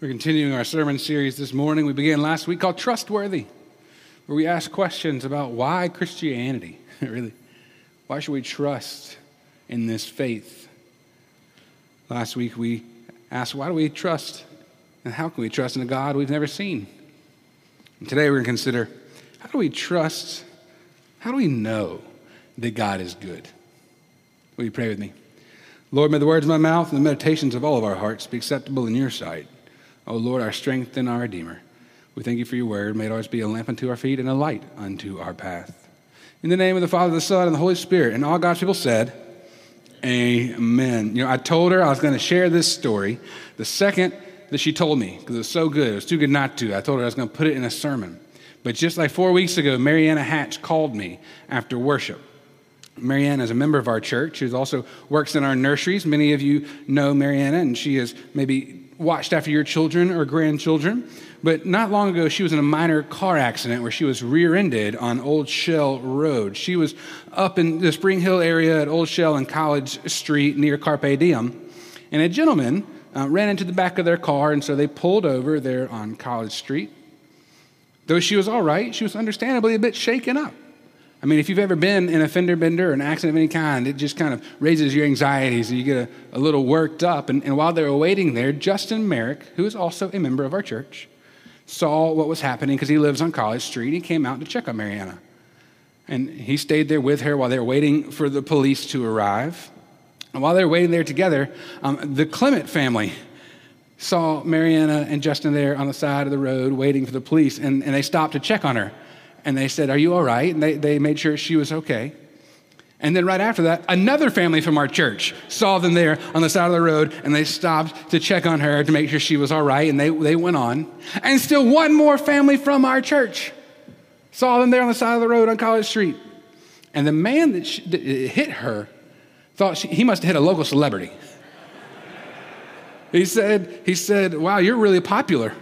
We're continuing our sermon series this morning. We began last week called Trustworthy, where we asked questions about why Christianity, really. Why should we trust in this faith? Last week we asked, why do we trust and how can we trust in a God we've never seen? And today we're going to consider, how do we trust, how do we know that God is good? Will you pray with me? Lord, may the words of my mouth and the meditations of all of our hearts be acceptable in your sight. O Lord, our strength and our Redeemer. We thank you for your word. May it always be a lamp unto our feet and a light unto our path. In the name of the Father, the Son, and the Holy Spirit, and all God's people said, Amen. You know, I told her I was going to share this story the second that she told me, because it was so good. It was too good not to. I told her I was going to put it in a sermon. But just like 4 weeks ago, Mariana Hatch called me after worship. Mariana is a member of our church who also works in our nurseries. Many of you know Mariana, and she is maybe watched after your children or grandchildren. But not long ago, she was in a minor car accident where she was rear-ended on Old Shell Road. She was up in the Spring Hill area at Old Shell and College Street near Carpe Diem. And a gentleman ran into the back of their car, and so they pulled over there on College Street. Though she was all right, she was understandably a bit shaken up. I mean, if you've ever been in a fender bender or an accident of any kind, it just kind of raises your anxieties and you get a little worked up. And while they were waiting there, Justin Merrick, who is also a member of our church, saw what was happening because he lives on College Street. He came out to check on Mariana. And he stayed there with her while they were waiting for the police to arrive. And while they were waiting there together, the Clement family saw Mariana and Justin there on the side of the road waiting for the police. And they stopped to check on her. And they said, are you all right? And they made sure she was okay. And then right after that, another family from our church saw them there on the side of the road, and they stopped to check on her to make sure she was all right, and they went on. And still one more family from our church saw them there on the side of the road on College Street. And the man that hit her thought he must have hit a local celebrity. He said, wow, you're really popular.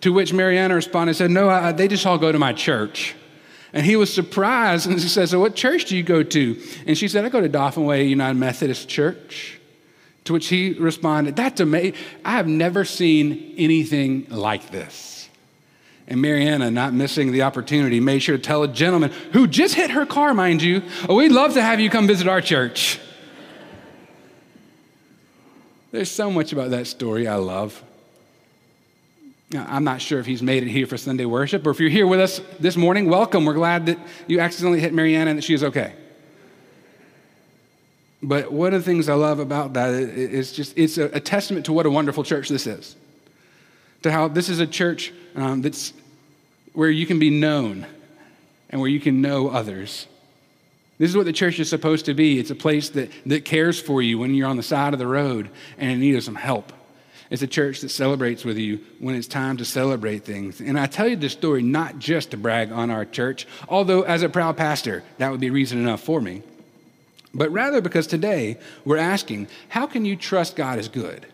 To which Mariana responded and said, no, they just all go to my church. And he was surprised, and she said, so what church do you go to? And she said, I go to Dauphin Way United Methodist Church. To which he responded, that's amazing. I have never seen anything like this. And Mariana, not missing the opportunity, made sure to tell a gentleman who just hit her car, mind you, oh, we'd love to have you come visit our church. There's so much about that story I love. Now, I'm not sure if he's made it here for Sunday worship, or if you're here with us this morning, welcome. We're glad that you accidentally hit Mariana and that she is okay. But one of the things I love about that is just it's a testament to what a wonderful church this is, to how this is a church that's where you can be known and where you can know others. This is what the church is supposed to be. It's a place that cares for you when you're on the side of the road and in need of some help. It's a church that celebrates with you when it's time to celebrate things. And I tell you this story not just to brag on our church, although as a proud pastor, that would be reason enough for me, but rather because today we're asking, how can you trust God is good?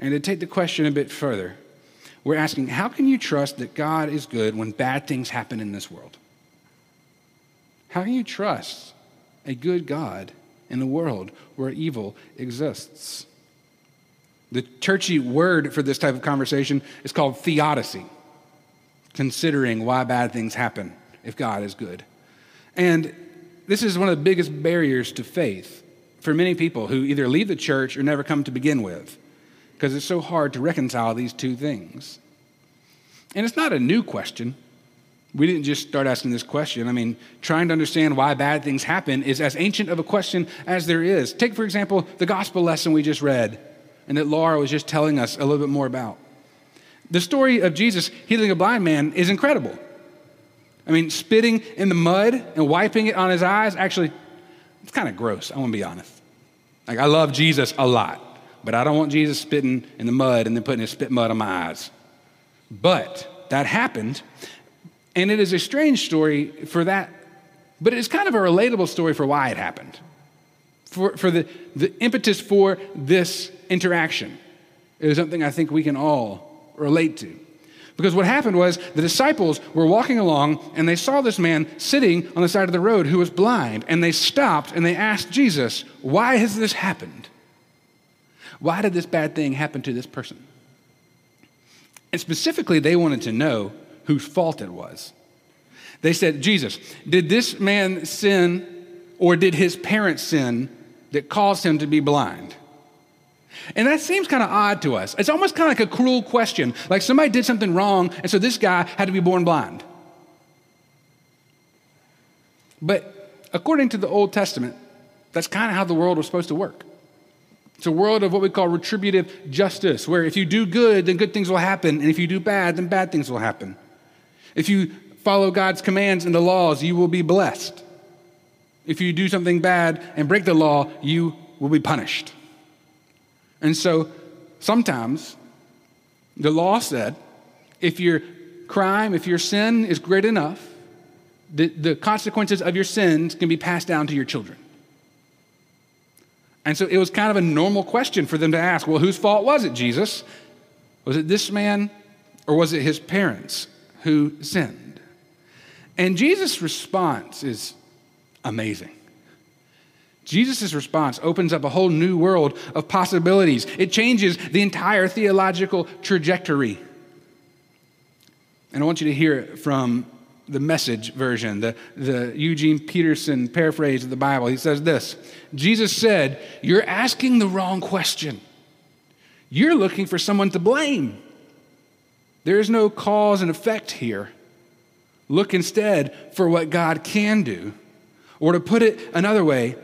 And to take the question a bit further, we're asking, how can you trust that God is good when bad things happen in this world? How can you trust a good God in a world where evil exists? The churchy word for this type of conversation is called theodicy, considering why bad things happen if God is good. And this is one of the biggest barriers to faith for many people who either leave the church or never come to begin with, because it's so hard to reconcile these two things. And it's not a new question. We didn't just start asking this question. I mean, trying to understand why bad things happen is as ancient of a question as there is. Take, for example, the gospel lesson we just read, and that Laura was just telling us a little bit more about. The story of Jesus healing a blind man is incredible. I mean, spitting in the mud and wiping it on his eyes, actually, it's kind of gross, I want to be honest. Like, I love Jesus a lot, but I don't want Jesus spitting in the mud and then putting his spit mud on my eyes. But that happened, and it is a strange story for that, but it's kind of a relatable story for why it happened, for the impetus for this interaction. It is something I think we can all relate to. Because what happened was the disciples were walking along and they saw this man sitting on the side of the road who was blind, and they stopped and they asked Jesus, why has this happened? Why did this bad thing happen to this person? And specifically, they wanted to know whose fault it was. They said, Jesus, did this man sin or did his parents sin that caused him to be blind? And that seems kind of odd to us. It's almost kind of like a cruel question. Like somebody did something wrong, and so this guy had to be born blind. But according to the Old Testament, that's kind of how the world was supposed to work. It's a world of what we call retributive justice, where if you do good, then good things will happen. And if you do bad, then bad things will happen. If you follow God's commands and the laws, you will be blessed. If you do something bad and break the law, you will be punished. And so sometimes the law said, if your crime, if your sin is great enough, the consequences of your sins can be passed down to your children. And so it was kind of a normal question for them to ask, well, whose fault was it, Jesus? Was it this man or was it his parents who sinned? And Jesus' response is amazing. Jesus' response opens up a whole new world of possibilities. It changes the entire theological trajectory. And I want you to hear it from the Message version, the Eugene Peterson paraphrase of the Bible. He says this, Jesus said, you're asking the wrong question. You're looking for someone to blame. There is no cause and effect here. Look instead for what God can do. Or to put it another way,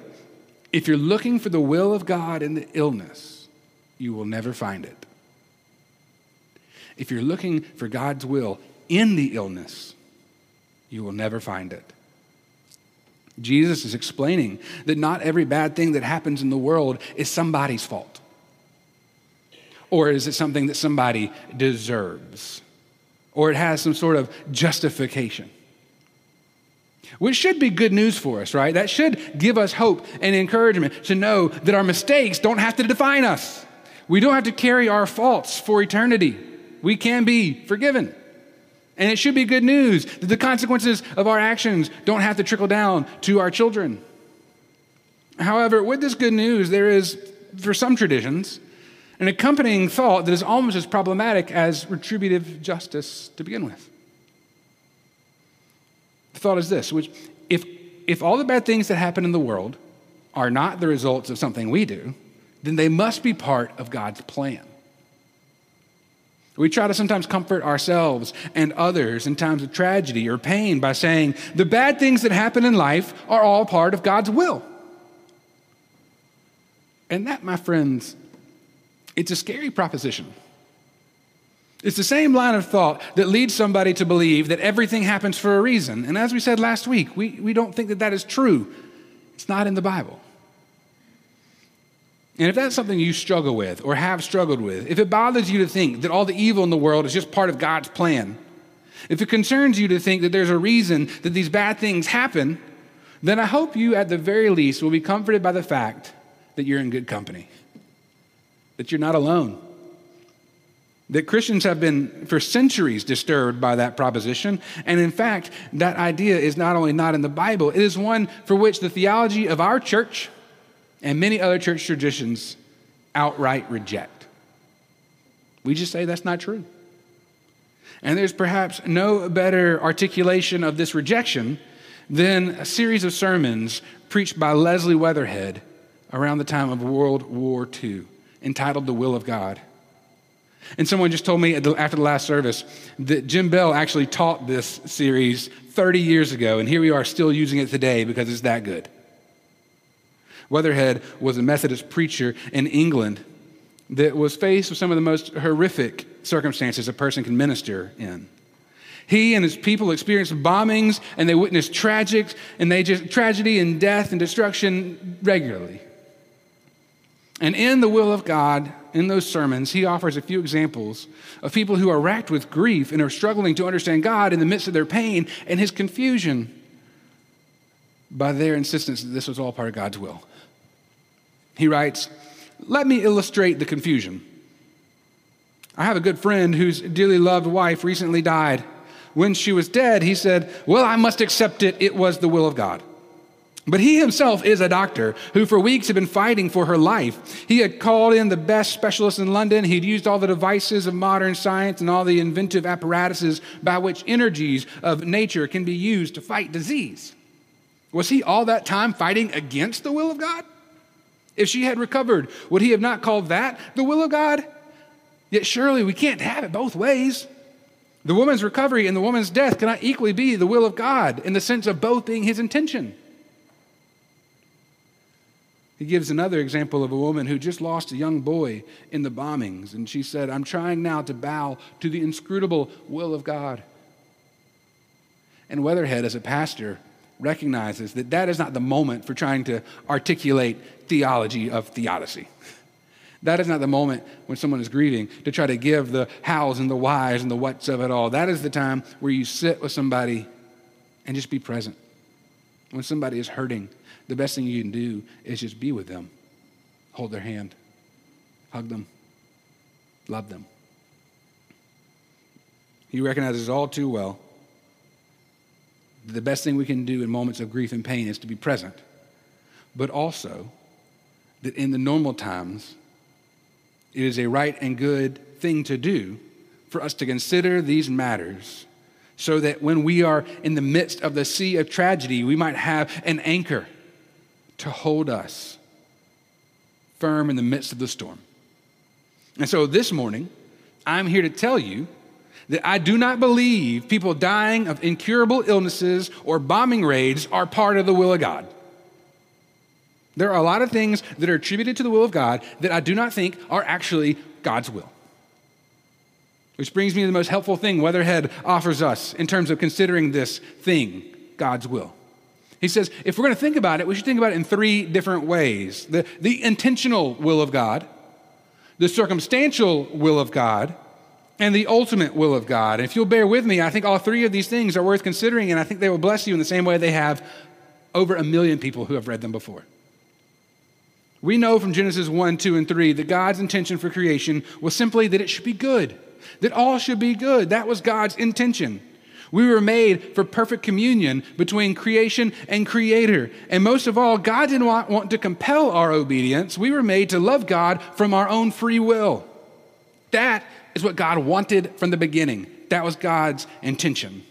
if you're looking for the will of God in the illness, you will never find it. If you're looking for God's will in the illness, you will never find it. Jesus is explaining that not every bad thing that happens in the world is somebody's fault. Or is it something that somebody deserves? Or it has some sort of justification. Which should be good news for us, right? That should give us hope and encouragement to know that our mistakes don't have to define us. We don't have to carry our faults for eternity. We can be forgiven. And it should be good news that the consequences of our actions don't have to trickle down to our children. However, with this good news, there is, for some traditions, an accompanying thought that is almost as problematic as retributive justice to begin with. The thought is this, which if all the bad things that happen in the world are not the results of something we do, then they must be part of God's plan. We try to sometimes comfort ourselves and others in times of tragedy or pain by saying, the bad things that happen in life are all part of God's will. And that, my friends, it's a scary proposition. It's the same line of thought that leads somebody to believe that everything happens for a reason. And as we said last week, we don't think that that is true. It's not in the Bible. And if that's something you struggle with or have struggled with, if it bothers you to think that all the evil in the world is just part of God's plan, if it concerns you to think that there's a reason that these bad things happen, then I hope you at the very least will be comforted by the fact that you're in good company, that you're not alone. That Christians have been for centuries disturbed by that proposition. And in fact, that idea is not only not in the Bible, it is one for which the theology of our church and many other church traditions outright reject. We just say that's not true. And there's perhaps no better articulation of this rejection than a series of sermons preached by Leslie Weatherhead around the time of World War II, entitled The Will of God. And someone just told me after the last service that Jim Bell actually taught this series 30 years ago, and here we are still using it today because it's that good. Weatherhead was a Methodist preacher in England that was faced with some of the most horrific circumstances a person can minister in. He and his people experienced bombings, and they witnessed tragedy and death and destruction regularly. And in The Will of God, in those sermons, he offers a few examples of people who are racked with grief and are struggling to understand God in the midst of their pain and his confusion by their insistence that this was all part of God's will. He writes, "Let me illustrate the confusion. I have a good friend whose dearly loved wife recently died. When she was dead, he said, well, I must accept it. It was the will of God. But he himself is a doctor who for weeks had been fighting for her life. He had called in the best specialists in London. He'd used all the devices of modern science and all the inventive apparatuses by which energies of nature can be used to fight disease. Was he all that time fighting against the will of God? If she had recovered, would he have not called that the will of God? Yet surely we can't have it both ways. The woman's recovery and the woman's death cannot equally be the will of God in the sense of both being his intention. He gives another example of a woman who just lost a young boy in the bombings, and she said, "I'm trying now to bow to the inscrutable will of God." And Weatherhead, as a pastor, recognizes that that is not the moment for trying to articulate theology of theodicy. That is not the moment when someone is grieving to try to give the hows and the whys and the whats of it all. That is the time where you sit with somebody and just be present. When somebody is hurting, the best thing you can do is just be with them, hold their hand, hug them, love them. He recognizes all too well that the best thing we can do in moments of grief and pain is to be present, but also that in the normal times, it is a right and good thing to do for us to consider these matters so that when we are in the midst of the sea of tragedy, we might have an anchor to hold us firm in the midst of the storm. And so this morning, I'm here to tell you that I do not believe people dying of incurable illnesses or bombing raids are part of the will of God. There are a lot of things that are attributed to the will of God that I do not think are actually God's will. Which brings me to the most helpful thing Weatherhead offers us in terms of considering this thing, God's will. He says, if we're going to think about it, we should think about it in three different ways. The intentional will of God, the circumstantial will of God, and the ultimate will of God. And if you'll bear with me, I think all three of these things are worth considering, and I think they will bless you in the same way they have over 1 million people who have read them before. We know from Genesis 1, 2, and 3 that God's intention for creation was simply that it should be good, that all should be good. That was God's intention. We were made for perfect communion between creation and Creator. And most of all, God didn't want to compel our obedience. We were made to love God from our own free will. That is what God wanted from the beginning. That was God's intention.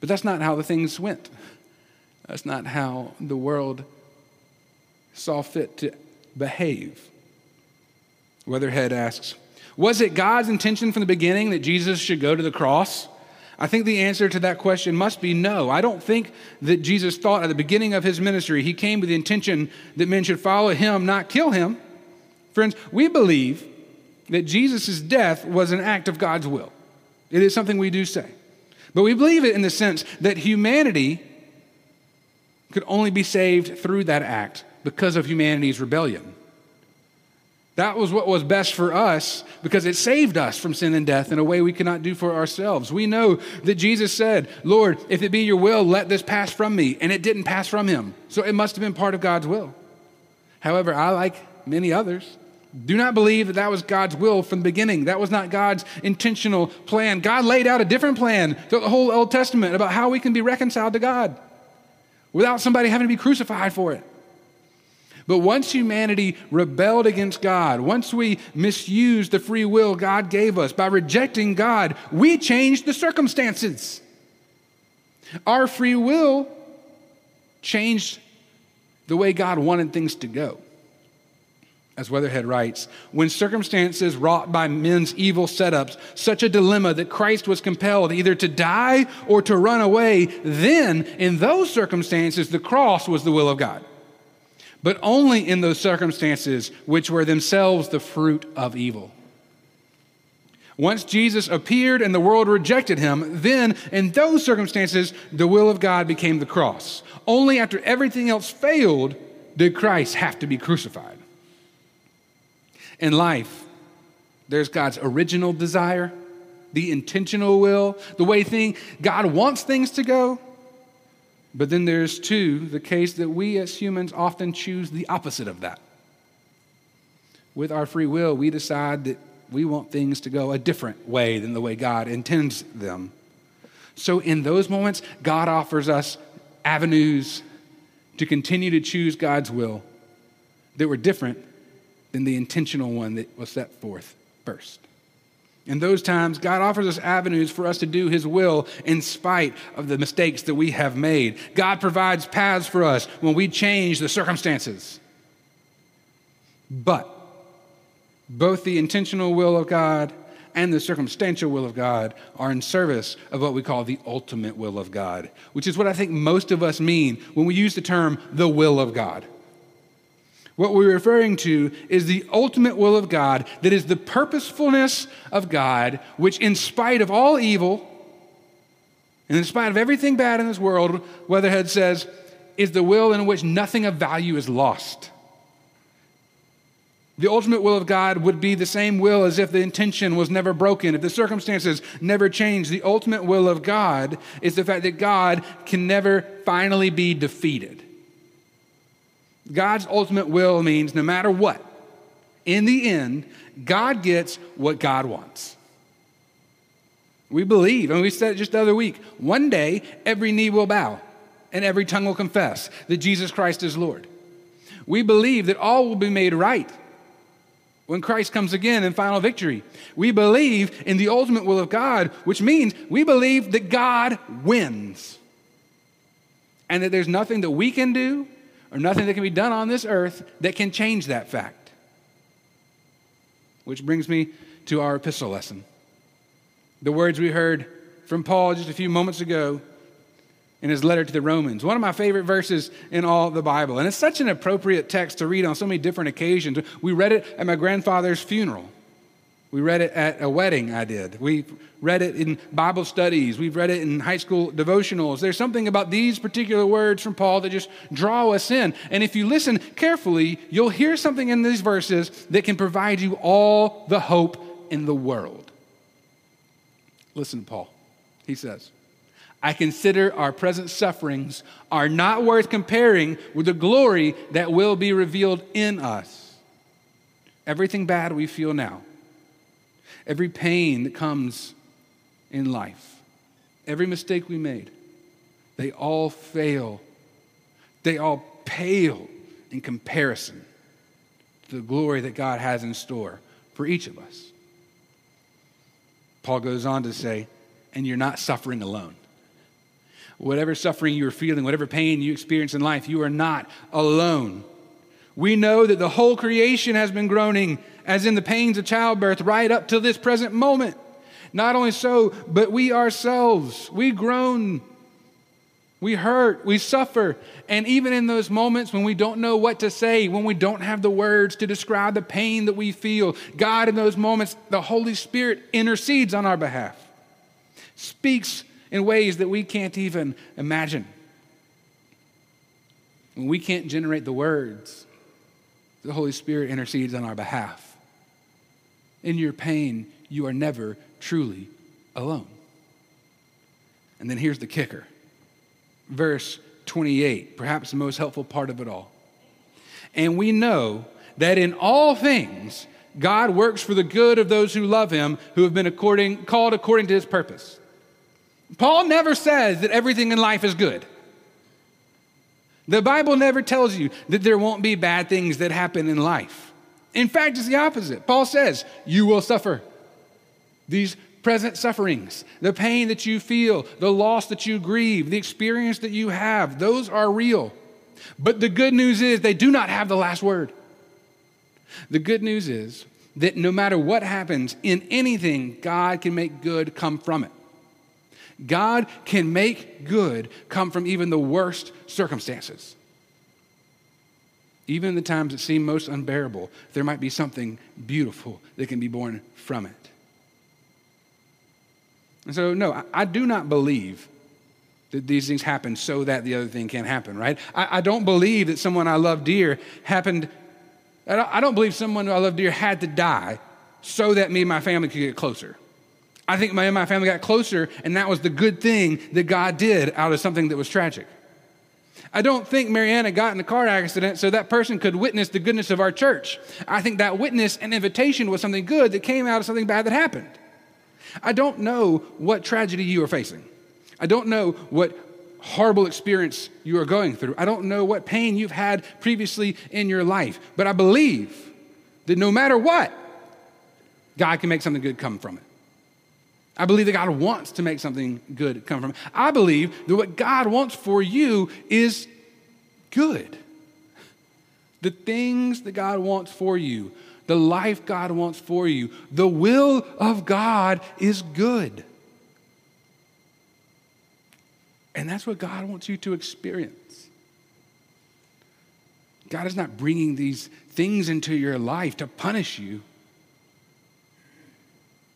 But that's not how the things went. That's not how the world saw fit to behave. Weatherhead asks, was it God's intention from the beginning that Jesus should go to the cross? I think the answer to that question must be no. I don't think that Jesus thought at the beginning of his ministry, he came with the intention that men should follow him, not kill him. Friends, we believe that Jesus' death was an act of God's will. It is something we do say. But we believe it in the sense that humanity could only be saved through that act because of humanity's rebellion. That was what was best for us because it saved us from sin and death in a way we cannot do for ourselves. We know that Jesus said, "Lord, if it be your will, let this pass from me." And it didn't pass from him. So it must have been part of God's will. However, I, like many others, do not believe that that was God's will from the beginning. That was not God's intentional plan. God laid out a different plan throughout the whole Old Testament about how we can be reconciled to God without somebody having to be crucified for it. But once humanity rebelled against God, once we misused the free will God gave us by rejecting God, we changed the circumstances. Our free will changed the way God wanted things to go. As Weatherhead writes, when circumstances wrought by men's evil setups, such a dilemma that Christ was compelled either to die or to run away, then in those circumstances, the cross was the will of God. But only in those circumstances which were themselves the fruit of evil. Once Jesus appeared and the world rejected him, then in those circumstances, the will of God became the cross. Only after everything else failed did Christ have to be crucified. In life, there's God's original desire, the intentional will, the way God wants things to go. But then there's, too, the case that we as humans often choose the opposite of that. With our free will, we decide that we want things to go a different way than the way God intends them. So in those moments, God offers us avenues to continue to choose God's will that were different than the intentional one that was set forth first. In those times, God offers us avenues for us to do His will in spite of the mistakes that we have made. God provides paths for us when we change the circumstances. But both the intentional will of God and the circumstantial will of God are in service of what we call the ultimate will of God, which is what I think most of us mean when we use the term the will of God. What we're referring to is the ultimate will of God that is the purposefulness of God, which in spite of all evil and in spite of everything bad in this world, Weatherhead says, is the will in which nothing of value is lost. The ultimate will of God would be the same will as if the intention was never broken, if the circumstances never changed. The ultimate will of God is the fact that God can never finally be defeated. God's ultimate will means no matter what, in the end, God gets what God wants. We believe, and we said it just the other week, one day every knee will bow and every tongue will confess that Jesus Christ is Lord. We believe that all will be made right when Christ comes again in final victory. We believe in the ultimate will of God, which means we believe that God wins and that there's nothing that we can do or nothing that can be done on this earth that can change that fact. Which brings me to our epistle lesson. The words we heard from Paul just a few moments ago in his letter to the Romans. One of my favorite verses in all the Bible. And it's such an appropriate text to read on so many different occasions. We read it at my grandfather's funeral. We read it at a wedding I did. We read it in Bible studies. We've read it in high school devotionals. There's something about these particular words from Paul that just draw us in. And if you listen carefully, you'll hear something in these verses that can provide you all the hope in the world. Listen to Paul. He says, I consider our present sufferings are not worth comparing with the glory that will be revealed in us. Everything bad we feel now, every pain that comes in life, every mistake we made, they all fail. They all pale in comparison to the glory that God has in store for each of us. Paul goes on to say, and you're not suffering alone. Whatever suffering you're feeling, whatever pain you experience in life, you are not alone. We know that the whole creation has been groaning as in the pains of childbirth right up till this present moment. Not only so, but we ourselves, we groan, we hurt, we suffer. And even in those moments when we don't know what to say, when we don't have the words to describe the pain that we feel, God in those moments, the Holy Spirit intercedes on our behalf, speaks in ways that we can't even imagine. When we can't generate the words, the Holy Spirit intercedes on our behalf. In your pain, you are never truly alone. And then here's the kicker. Verse 28, perhaps the most helpful part of it all. And we know that in all things, God works for the good of those who love Him, who have been called according to His purpose. Paul never says that everything in life is good. The Bible never tells you that there won't be bad things that happen in life. In fact, it's the opposite. Paul says, you will suffer. These present sufferings, the pain that you feel, the loss that you grieve, the experience that you have, those are real. But the good news is they do not have the last word. The good news is that no matter what happens in anything, God can make good come from it. God can make good come from even the worst circumstances. Even in the times that seem most unbearable, there might be something beautiful that can be born from it. And so, no, I do not believe that these things happen so that the other thing can happen, right? I don't believe that someone I love dear happened. I don't believe someone I love dear had to die so that me and my family could get closer. I think me and my family got closer, and that was the good thing that God did out of something that was tragic. I don't think Mariana got in a car accident so that person could witness the goodness of our church. I think that witness and invitation was something good that came out of something bad that happened. I don't know what tragedy you are facing. I don't know what horrible experience you are going through. I don't know what pain you've had previously in your life, but I believe that no matter what, God can make something good come from it. I believe that God wants to make something good come from it. I believe that what God wants for you is good. The things that God wants for you, the life God wants for you, the will of God is good. And that's what God wants you to experience. God is not bringing these things into your life to punish you.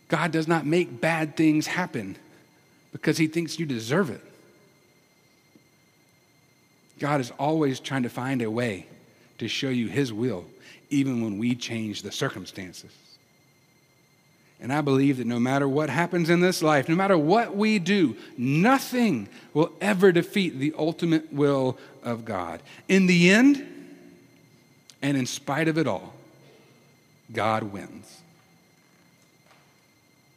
God does not make bad things happen because he thinks you deserve it. God is always trying to find a way to show you his will, even when we change the circumstances. And I believe that no matter what happens in this life, no matter what we do, nothing will ever defeat the ultimate will of God. In the end, and in spite of it all, God wins.